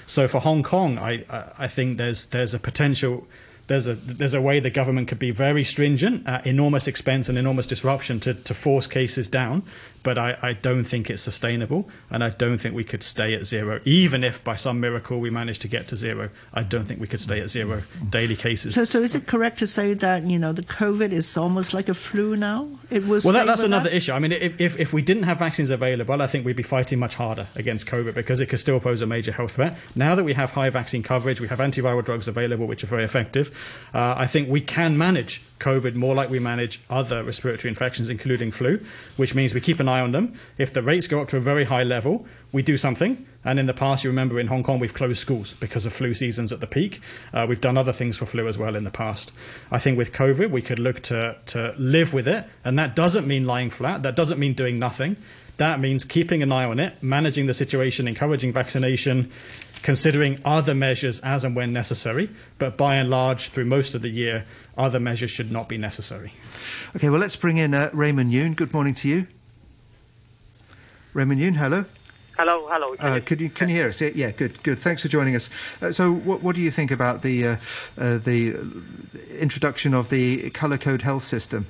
So for Hong Kong, I I think there's there's a potential. There's a there's a way the government could be very stringent at enormous expense and enormous disruption to, to force cases down, but I, I don't think it's sustainable, and I don't think we could stay at zero. Even if by some miracle we managed to get to zero, I don't think we could stay at zero daily cases. So so is it correct to say that, you know, the COVID is almost like a flu now? It was Well, that, that's another us? issue. I mean, if, if, if we didn't have vaccines available, I think we'd be fighting much harder against COVID because it could still pose a major health threat. Now that we have high vaccine coverage, we have antiviral drugs available, which are very effective, Uh, I think we can manage COVID more like we manage other respiratory infections, including flu, which means we keep an eye on them. If the rates go up to a very high level, we do something. And in the past, you remember in Hong Kong, we've closed schools because of flu seasons at the peak. Uh, we've done other things for flu as well in the past. I think with COVID, we could look to, to live with it. And that doesn't mean lying flat. That doesn't mean doing nothing. That means keeping an eye on it, managing the situation, encouraging vaccination, considering other measures as and when necessary. But by and large, through most of the year, other measures should not be necessary. OK, well, let's bring in uh, Raymond Yuen. Good morning to you. Raymond Yuen, hello. Hello, hello. Can, uh, you, could you, can you hear us? Yeah, yeah, good, good. Thanks for joining us. Uh, so what, what do you think about the, uh, uh, the introduction of the colour code health system?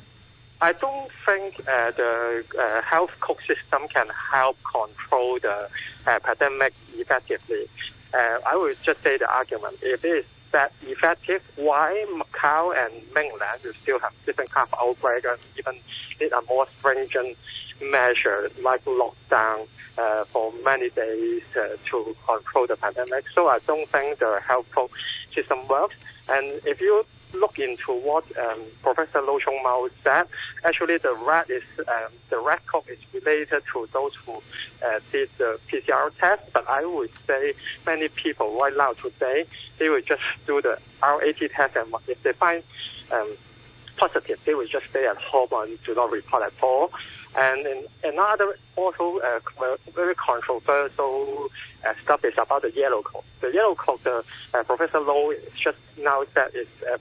I don't think uh, the uh, health code system can help control the uh, pandemic effectively. Uh, I would just say the argument, if it is that effective, why Macau and mainland will still have different kind of outbreak and even need a more stringent measure like lockdown uh, for many days uh, to control the pandemic. So I don't think the health code system works. And if you look into what um, Professor Lo Chung Mao said, actually the red is um, the red code is related to those who uh, did the P C R test. But I would say many people right now today they will just do the R A T test, and if they find um, positive, they will just stay at home and do not report at all. And in another also uh, very controversial uh, stuff is about the yellow code. The yellow code, the uh, Professor Low just now said is uh,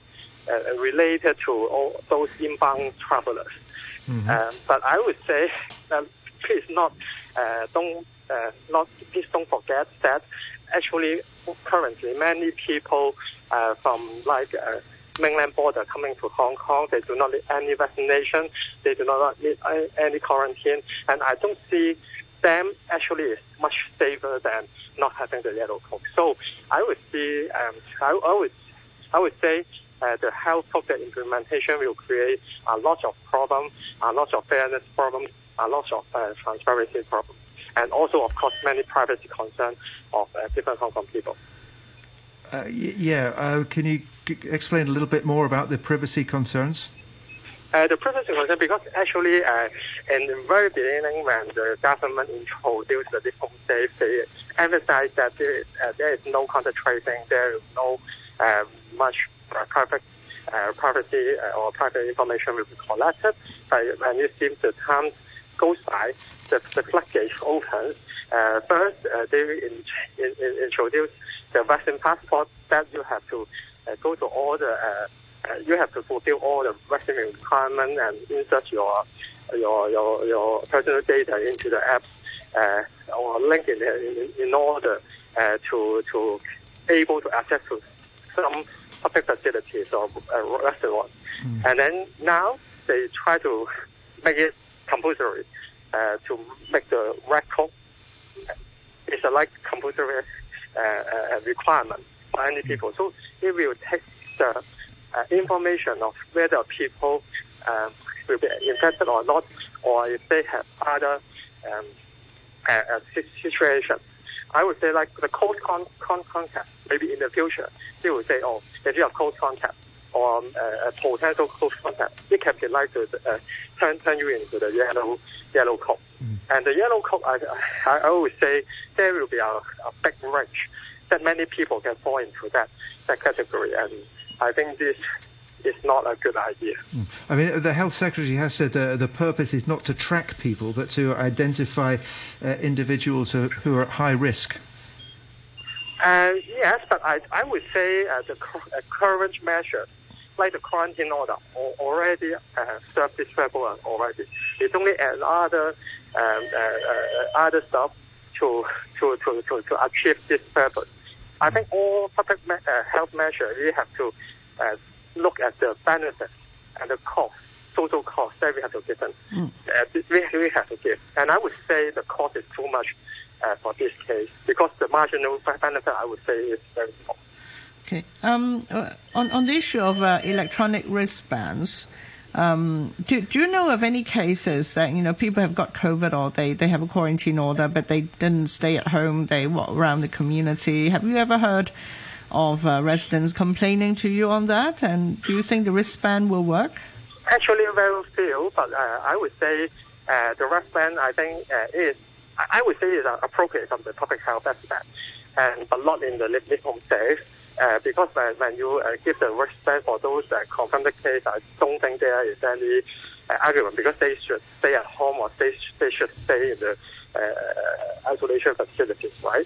uh, related to all those inbound travelers. Mm-hmm. um, but I would say, uh, please not uh, don't uh, not please don't forget that actually currently many people uh, from like. Uh, mainland border coming to Hong Kong, they do not need any vaccination, they do not need any quarantine, and I don't see them actually is much safer than not having the yellow code. So I would see, um, I, I would, I would say uh, the health code the implementation will create a lot of problems, a lot of fairness problems, a lot of uh, transparency problems, and also of course many privacy concerns of uh, different Hong Kong people. Uh, yeah, uh, can you g- explain a little bit more about the privacy concerns? Uh, the privacy concerns, because actually uh, in the very beginning when the government introduced the Leave Home Safe, they emphasised that there, uh, there is no contact tracing, there is no uh, much private, uh, privacy uh, or private information will be collected. But when you see the time goes by, the, the floodgates opens. Uh, first, uh, they in, in, in introduced the vaccine passport that you have to uh, go to all the, uh, uh, you have to fulfill all the vaccine requirements and insert your your your, your personal data into the apps uh, or link in, in, in order uh, to to able to access to some public facilities or uh, restaurants. Mm. And then now they try to make it compulsory uh, to make the record. It's a like compulsory Uh, uh, requirement for any people. So it will take the uh, information of whether people um, will be infected or not, or if they have other um, uh, uh, situations. I would say like the close con- con- contact, maybe in the future, they would say, oh, if you have close contact or um, uh, potential close contact, it can be like to uh, turn, turn you into the yellow yellow coat. Mm. And the yellow coat, I, I, I always say, there will be a, a big range that many people can fall into that, that category. And I think this... it's not a good idea. I mean, the Health Secretary has said uh, the purpose is not to track people, but to identify uh, individuals who, who are at high risk. Uh, yes, but I, I would say uh, the current measure, like the quarantine order, already uh, served this purpose already. It's only another um, uh, uh, other stuff to to, to, to to achieve this purpose. I think all public me- uh, health measures, we have to. Uh, look at the benefits and the cost, total cost that we have to give them. Mm. Uh, we, we have to give. And I would say the cost is too much uh, for this case, because the marginal benefit, I would say, is very small. Okay. Um, on, on the issue of uh, electronic wristbands, um, do, do you know of any cases that, you know, people have got COVID or they, they have a quarantine order, but they didn't stay at home, they walk around the community? Have you ever heard of uh, residents complaining to you on that, and do you think the wristband will work? Actually, very few, but uh, I would say uh, the wristband, I think, uh, is I would say is appropriate from the public health aspect, and but not in the Leave Home Safe, uh, because when, when you uh, give the wristband for those uh, confirmed cases, I don't think there is any uh, argument because they should stay at home or they they should stay in the uh, isolation facilities, right?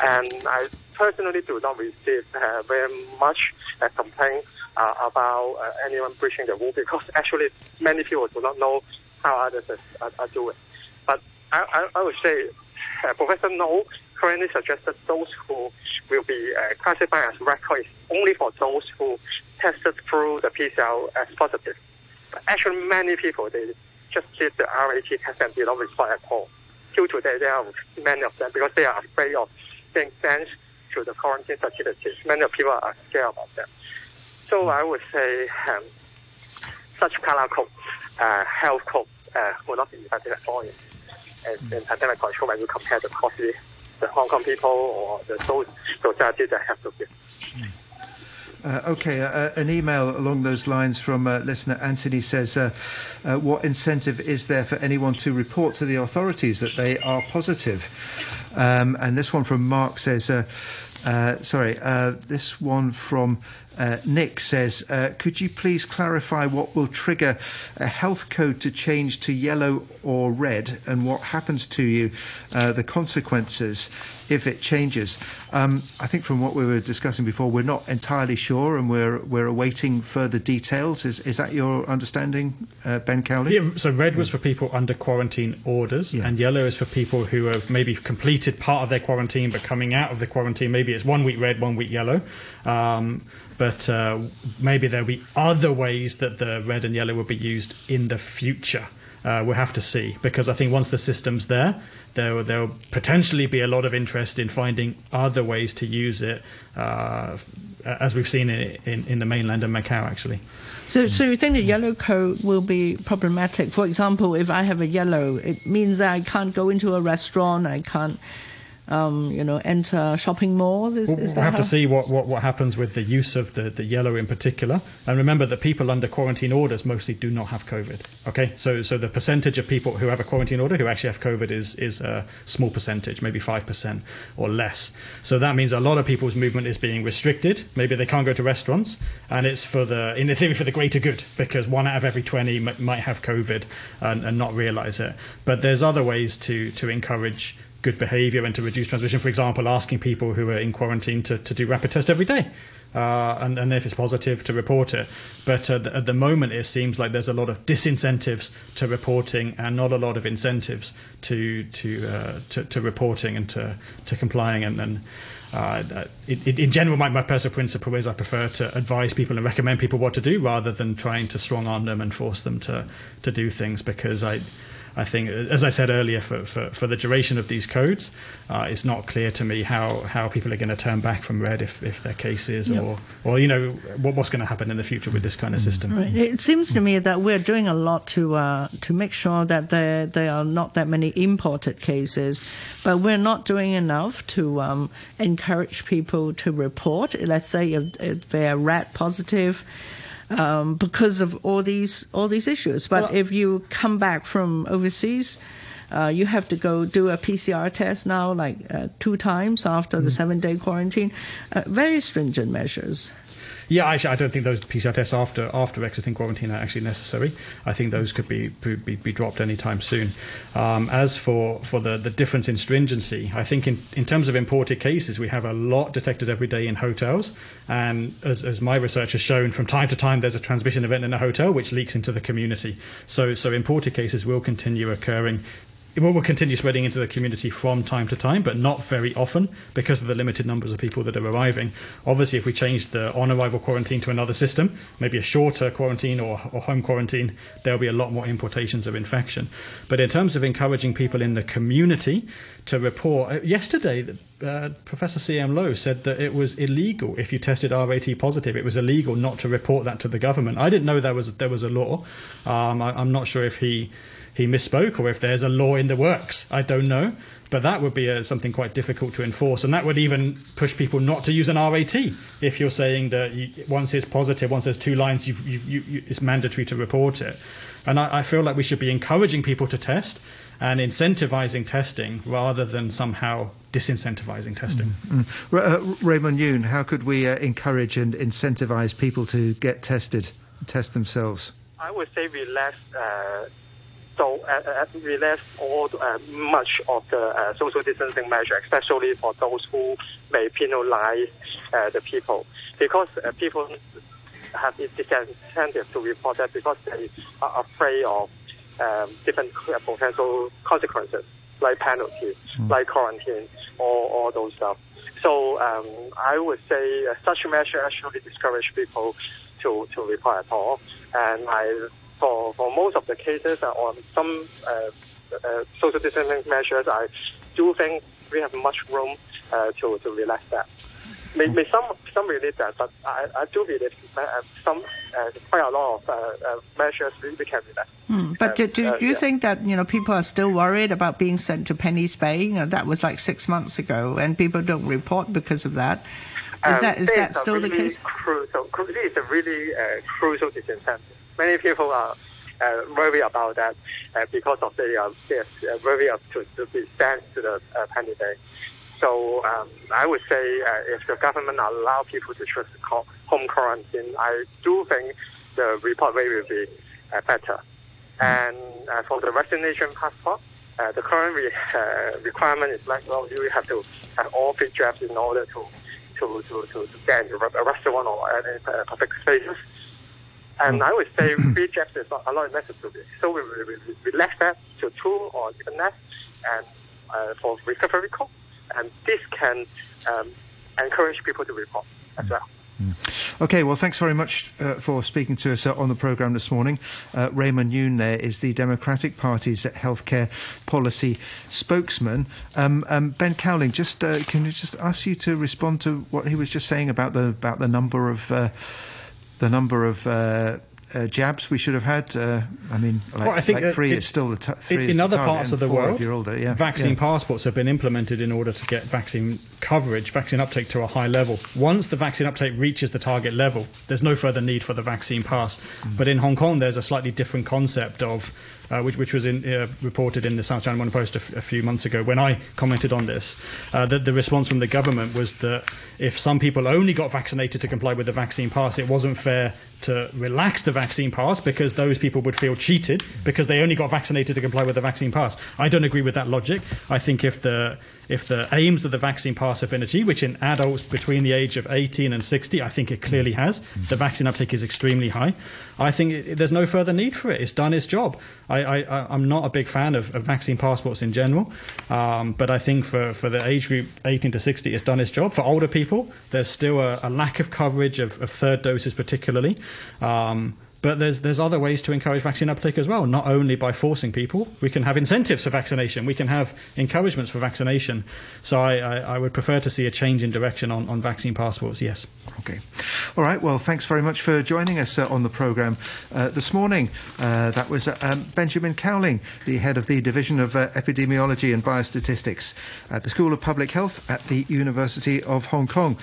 And I personally do not receive uh, very much uh, complaints uh, about uh, anyone breaching the rule, because actually many people do not know how others are, are doing. But I, I, I would say uh, Professor No currently suggested those who will be uh, classified as red card is only for those who tested through the P C R as positive. But actually many people, they just did the R A T test and did not respond at all. Till today, there are many of them because they are afraid of being sent to the quarantine facilities. Many people are scared about them. So I would say um, such color code, uh, health code, uh, will not be effective at all in, in, in pandemic control when you compare the cost with the Hong Kong people or the society that have to give. Uh, okay, uh, an email along those lines from uh, listener Anthony says, uh, uh, what incentive is there for anyone to report to the authorities that they are positive? Um, and this one from Mark says, uh, uh, sorry, uh, this one from uh, Nick says, uh, could you please clarify what will trigger a health code to change to yellow or red and what happens to you, uh, the consequences if it changes? Um, I think from what we were discussing before, we're not entirely sure and we're we're awaiting further details. Is is that your understanding, uh, Ben Cowley? Yeah, so red was for people under quarantine orders, yeah, and yellow is for people who have maybe completed part of their quarantine but coming out of the quarantine. Maybe it's one week red, one week yellow. Um, but uh, maybe there'll be other ways that the red and yellow will be used in the future. Uh, we'll have to see, because I think once the system's there, there there'll potentially be a lot of interest in finding other ways to use it, uh, as we've seen in, in, in the mainland and Macau, actually. So so you think the yellow code will be problematic? For example, if I have a yellow, it means that I can't go into a restaurant, I can't... Um, you know, enter shopping malls. Is, is we'll have how? to see what, what, what happens with the use of the, the yellow in particular. And remember that people under quarantine orders mostly do not have COVID. Okay, so so the percentage of people who have a quarantine order who actually have COVID is is a small percentage, maybe five percent or less. So that means a lot of people's movement is being restricted. Maybe they can't go to restaurants, and it's for the in theory for the greater good, because one out of every twenty m- might have COVID and, and not realise it. But there's other ways to to encourage good behaviour and to reduce transmission. For example, asking people who are in quarantine to, to do rapid test every day, uh, and, and if it's positive, to report it. But uh, th- at the moment, it seems like there's a lot of disincentives to reporting and not a lot of incentives to to uh, to, to reporting and to, to complying. And, and uh, it, it, in general, my, my personal principle is I prefer to advise people and recommend people what to do rather than trying to strong arm them and force them to, to do things, because I... I think, as I said earlier, for, for, for the duration of these codes, uh, it's not clear to me how, how people are going to turn back from red if, if their cases yep. or, or, you know, what, what's going to happen in the future with this kind of system. Right. It seems to me that we're doing a lot to uh, to make sure that there, there are not that many imported cases, but we're not doing enough to um, encourage people to report. Let's say if, if they're rat positive, Um, because of all these all these issues. But well, if you come back from overseas, uh, you have to go do a P C R test now, like uh, two times after mm-hmm. the seven-day quarantine. Uh, very stringent measures. Yeah, actually, I don't think those P C R tests after after exiting quarantine are actually necessary. I think those could be be, be dropped anytime soon. Um, as for, for the, the difference in stringency, I think in, in terms of imported cases, we have a lot detected every day in hotels. And as, as my research has shown, from time to time, there's a transmission event in a hotel which leaks into the community. So, so imported cases will continue occurring. It will continue spreading into the community from time to time, but not very often because of the limited numbers of people that are arriving. Obviously, if we change the on-arrival quarantine to another system, maybe a shorter quarantine or, or home quarantine, there'll be a lot more importations of infection. But in terms of encouraging people in the community to report, yesterday uh, Professor C M Low said that it was illegal if you tested R A T positive. It was illegal not to report that to the government. I didn't know there was, there was a law. Um, I, I'm not sure if he... he misspoke or if there's a law in the works. I don't know. But that would be a, something quite difficult to enforce. And that would even push people not to use an R A T if you're saying that you, once it's positive, once there's two lines, you've, you, you, you, it's mandatory to report it. And I, I feel like we should be encouraging people to test and incentivizing testing rather than somehow disincentivizing testing. Mm, mm. Ra- uh, Raymond Yuen, how could we uh, encourage and incentivize people to get tested, test themselves? I would say we less... Uh So uh, uh, we left all uh, much of the uh, social distancing measure, especially for those who may penalize uh, the people, because uh, people have this disincentive to report that because they are afraid of um, different potential consequences, like penalties, mm. like quarantine, or all those stuff. So um, I would say uh, such measure actually discourage people to to report at all, and I. For, for most of the cases uh, on some uh, uh, social distancing measures, I do think we have much room uh, to, to relax that. Maybe some some relate that, but I, I do believe uh, some uh, quite a lot of uh, uh, measures we can relax. Mm, but um, do, do, uh, do you yeah. think that, you know, people are still worried about being sent to Penny's Bay? You know, that was like six months ago, and people don't report because of that. Is um, that is that still really the case? Crucial, this is a really uh, crucial disincentive. Many people are uh, worried about that uh, because of they are uh, worried up to, to be sent to the uh, Penny Bay. So um, I would say uh, if the government allow people to choose home quarantine, I do think the report rate will be uh, better. And uh, for the vaccination passport, uh, the current re- uh, requirement is like, well, you have to have all three jabs in order to to to, to, to get into a restaurant or any uh, public spaces. And I would say three jabs is not a lot necessary. So we relax that to two or even less, and uh, for recovery call. And this can um, encourage people to report as well. Okay, well, thanks very much uh, for speaking to us uh, on the programme this morning. Uh, Raymond Yuen there is the Democratic Party's healthcare policy spokesman. Um, um, Ben Cowling, just uh, can I just ask you to respond to what he was just saying about the about the number of. Uh, The number of uh, uh, jabs we should have had, uh, I mean, like, well, I think like three it, is still the t- three. In is other the target, parts of the world, older, yeah. vaccine yeah. passports have been implemented in order to get vaccine coverage, vaccine uptake to a high level. Once the vaccine uptake reaches the target level, there's no further need for the vaccine pass. Mm. But in Hong Kong, there's a slightly different concept of... Uh, which, which was in, uh, reported in the South China Morning Post a, f- a few months ago when I commented on this, uh, that the response from the government was that if some people only got vaccinated to comply with the vaccine pass, it wasn't fair to relax the vaccine pass because those people would feel cheated because they only got vaccinated to comply with the vaccine pass. I don't agree with that logic. I think if the if the aims of the vaccine pass have been achieved, which in adults between the age of eighteen and sixty, I think it clearly has, the vaccine uptake is extremely high. I think it, there's no further need for it. It's done its job. I, I, I'm not a big fan of, of vaccine passports in general, um, but I think for, for the age group eighteen to sixty, it's done its job. For older people, there's still a, a lack of coverage of, of third doses particularly. Um, But there's there's other ways to encourage vaccine uptake as well, not only by forcing people. We can have incentives for vaccination. We can have encouragements for vaccination. So I, I, I would prefer to see a change in direction on, on vaccine passports, yes. Okay. All right. Well, thanks very much for joining us uh, on the programme uh, this morning. Uh, that was uh, um, Benjamin Cowling, the head of the Division of uh, Epidemiology and Biostatistics at the School of Public Health at the University of Hong Kong.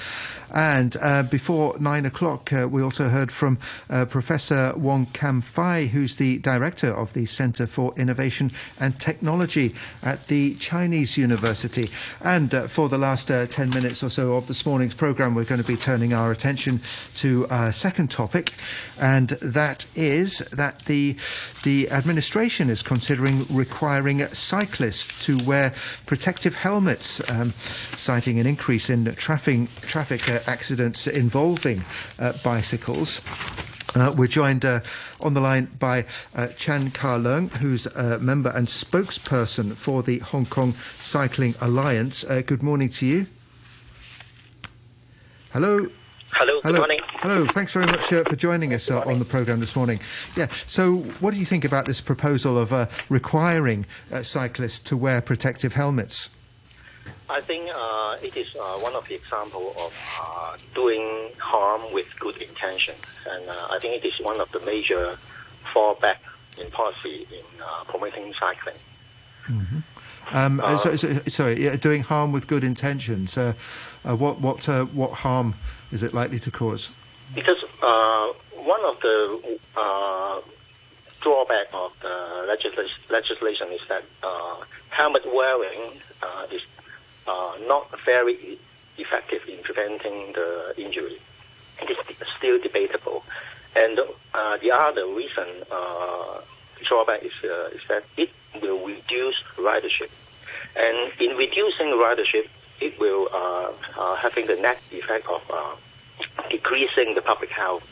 And uh, before nine o'clock, uh, we also heard from uh, Professor Wong Kam-fai, who's the director of the Centre for Innovation and Technology at the Chinese University. And uh, for the last uh, ten minutes or so of this morning's programme, we're going to be turning our attention to our second topic, and that is that the, the administration is considering requiring cyclists to wear protective helmets, um, citing an increase in traffic, traffic uh, accidents involving uh, bicycles. Uh, we're joined uh, on the line by uh, Chan Ka Leung, who's a member and spokesperson for the Hong Kong Cycling Alliance. Uh, good morning to you. Hello. Hello. Hello. Good morning. Hello. Thanks very much uh, for joining us uh, on the programme this morning. Yeah. So, what do you think about this proposal of uh, requiring uh, cyclists to wear protective helmets? I think uh, it is uh, one of the examples of uh, doing harm with good intention. And uh, I think it is one of the major fallback in policy in uh, promoting cycling. Mm-hmm. um, uh, so, so, sorry, yeah, doing harm with good intentions. Uh, uh, what, what, uh, what harm is it likely to cause? Because uh, one of the uh, drawback of the legisl- legislation is that uh, helmet wearing uh, is Uh, not very effective in preventing the injury. It is still debatable. And uh, the other reason uh, drawback is, uh, is that it will reduce ridership. And in reducing ridership, it will uh, uh, having the net effect of uh, decreasing the public health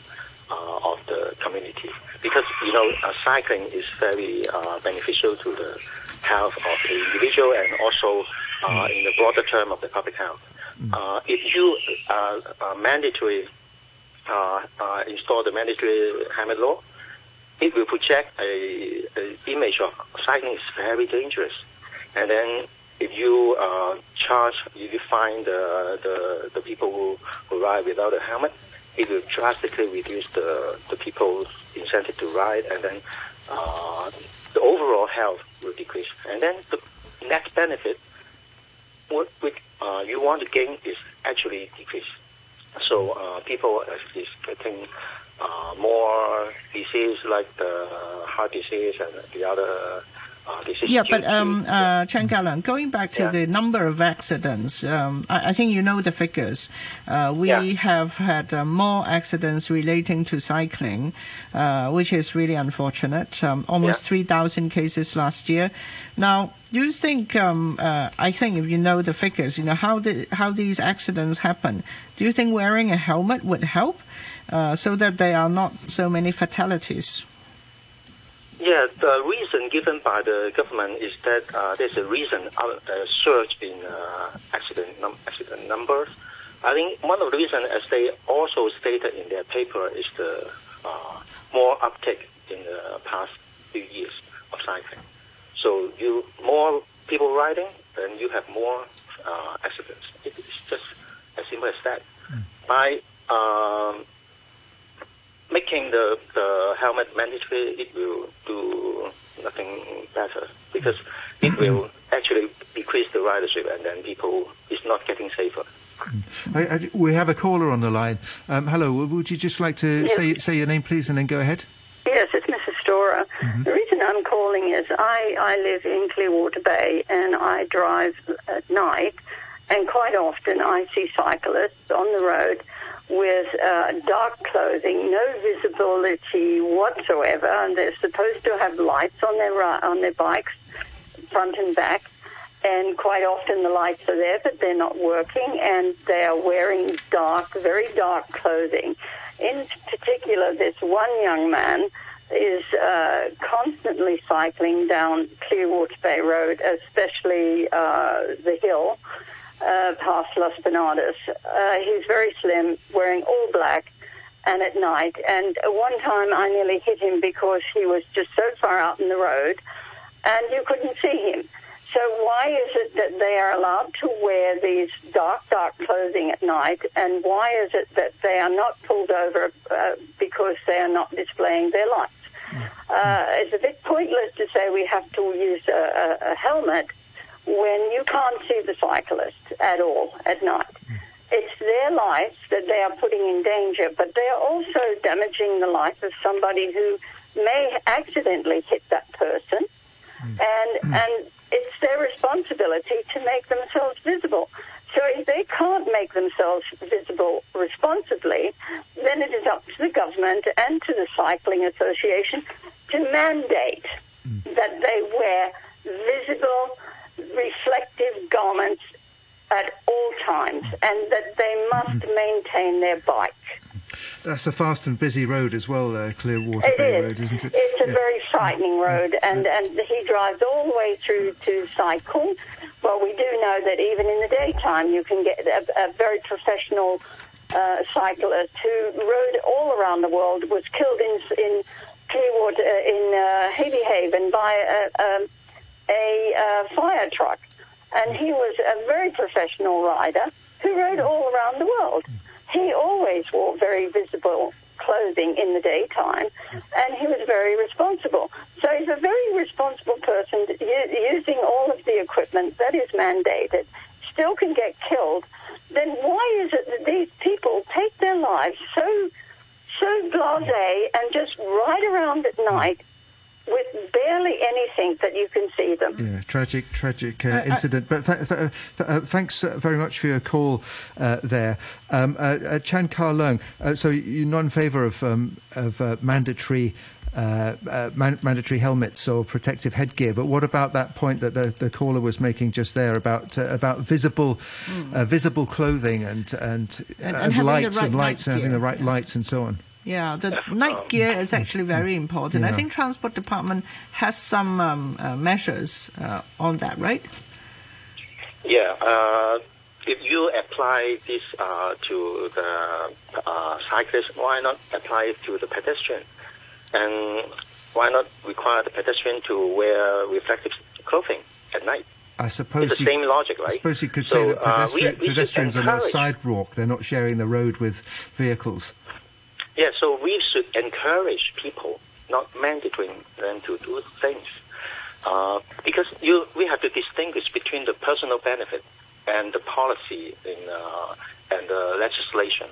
uh, of the community. Because, you know, uh, cycling is very uh, beneficial to the health of the individual and also Uh, in the broader term of the public health. Uh, if you uh, uh, mandatory uh, uh, install the mandatory helmet law, it will project a, a image of cycling is very dangerous. And then if you uh, charge, if you fine the, the the people who, who ride without a helmet, it will drastically reduce the the people's incentive to ride, and then uh, the overall health will decrease. And then the net benefit. What we, uh, you want to gain is actually decrease. So uh, people is getting uh, more disease like the heart disease and the other uh, diseases. Yeah, but um, uh, Chan Ka Leung, going back to yeah. the number of accidents, um, I, I think you know the figures. Uh, we yeah. have had uh, more accidents relating to cycling, uh, which is really unfortunate. Um, almost yeah. three thousand cases last year. Now, do you think, um, uh, I think if you know the figures, you know, how the, how these accidents happen, do you think wearing a helmet would help uh, so that there are not so many fatalities? Yeah, the reason given by the government is that uh, there's a reason, a surge in uh, accident, num- accident numbers. I think one of the reasons, as they also stated in their paper, is the uh, more uptick in the past few years of cycling. So you more people riding, then you have more uh, accidents. It, it's just as simple as that. Mm. By um, making the, the helmet mandatory, it will do nothing better because it will actually decrease the ridership, and then people is not getting safer. Mm. I, I, we have a caller on the line. Um, hello, would you just like to yes. say say your name, please, and then go ahead? Yes, it's Missus Dora. Mm-hmm. The reason I'm calling is I, I live in Clearwater Bay and I drive at night, and quite often I see cyclists on the road with uh, dark clothing, no visibility whatsoever, and they're supposed to have lights on their on their bikes, front and back, and quite often the lights are there but they're not working, and they are wearing dark, very dark clothing. In particular, this one young man is uh, constantly cycling down Clearwater Bay Road, especially uh, the hill uh, past Los Bernados. Uh, he's very slim, wearing all black, and at night. And one time I nearly hit him because he was just so far out in the road and you couldn't see him. So why is it that they are allowed to wear these dark, dark clothing at night, and why is it that they are not pulled over uh, because they are not displaying their lights? Uh, it's a bit pointless to say we have to use a, a, a helmet when you can't see the cyclist at all at night. It's their life that they are putting in danger, but they are also damaging the life of somebody who may accidentally hit that person, and and it's their responsibility to make themselves visible. So if they can't make themselves visible responsibly, then it is up to the government and to the cycling association to mandate that they wear visible, reflective garments at all times, and that they must maintain their bike. That's a fast and busy road as well, uh, Clearwater Bay Road, isn't it? It's a yeah. very frightening road, yeah. and, and he drives all the way through to cycle. Well, we do know that even in the daytime you can get a, a very professional uh, cyclist who rode all around the world, was killed in, in Clearwater, in uh, Hayby Haven by a, a, a, a fire truck. And he was a very professional rider who rode all around the world. He always wore very visible clothing in the daytime, and he was very responsible. So he's a very responsible person using all of the equipment that is mandated, still can get killed. Then why is it that these people take their lives so, so blasé and just ride around at night with barely anything that you can see them? Yeah, tragic, tragic uh, incident. But th th th uh, thanks very much for your call uh, there. Um, uh, uh, Chan Ka Leung, uh, so you're not in favour of, um, of uh, mandatory uh, uh, man mandatory helmets or protective headgear, but what about that point that the, the caller was making just there about uh, about visible mm. uh, visible clothing and, and, and, and, and lights right and lights and having the right yeah. lights and so on? Yeah, the night gear is actually very important. Yeah. I think Transport Department has some um, uh, measures uh, on that, right? Yeah, uh, if you apply this uh, to the uh, cyclist, why not apply it to the pedestrian? And why not require the pedestrian to wear reflective clothing at night? I suppose it's the you, same logic, right? I suppose you could so, say that pedestrian, uh, we, we pedestrians on the sidewalk, they're not sharing the road with vehicles. Yeah, so we should encourage people, not mandating them to do things. Uh, because you, we have to distinguish between the personal benefit and the policy in, uh, and the legislation.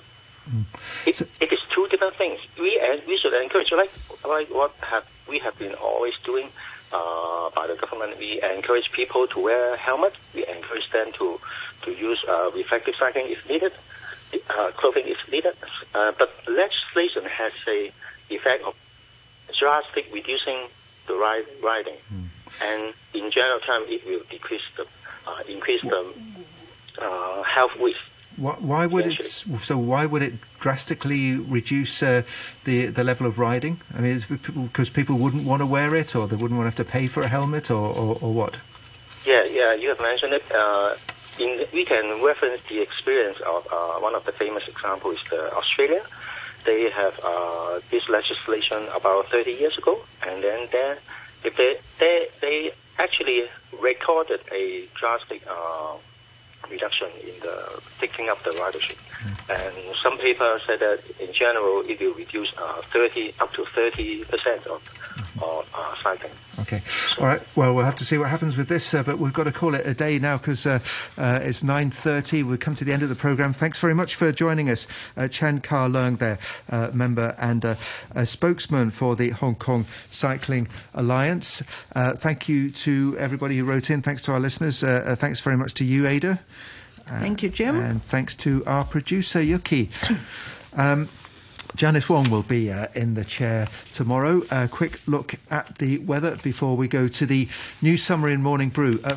Mm. It, so, it is two different things. We, uh, we should encourage, like, like what have, we have been always doing uh, by the government. We encourage people to wear helmets. We encourage them to, to use uh, reflective cycling if needed. Uh, clothing is needed, uh, but legislation has a effect of drastic reducing the ride, riding, mm. and in general term, it will decrease the, uh, increase the uh, health risk. Why, why would it? So why would it drastically reduce uh, the the level of riding? I mean, because people wouldn't want to wear it, or they wouldn't want to have to pay for a helmet, or or, or what? Yeah, yeah, you have mentioned it. Uh, In, we can reference the experience of uh, one of the famous examples is the Australia. They have uh, this legislation about thirty years ago, and then they if they they, they actually recorded a drastic uh, reduction in the picking up the ridership. And some people said that in general it will reduce uh, thirty up to thirty percent of Or, uh, cycling. Okay. All right. Well, we'll have to see what happens with this, uh, but we've got to call it a day now because uh, uh, it's nine thirty. We've come to the end of the programme. Thanks very much for joining us. Uh, Chan Ka Leung there, uh, member and uh, a spokesman for the Hong Kong Cycling Alliance. Uh, thank you to everybody who wrote in. Thanks to our listeners. Uh, uh, thanks very much to you, Ada. Uh, thank you, Jim. And thanks to our producer, Yuki. Um, Janice Wong will be uh, in the chair tomorrow. A quick look at the weather before we go to the news summary and morning brew. Uh,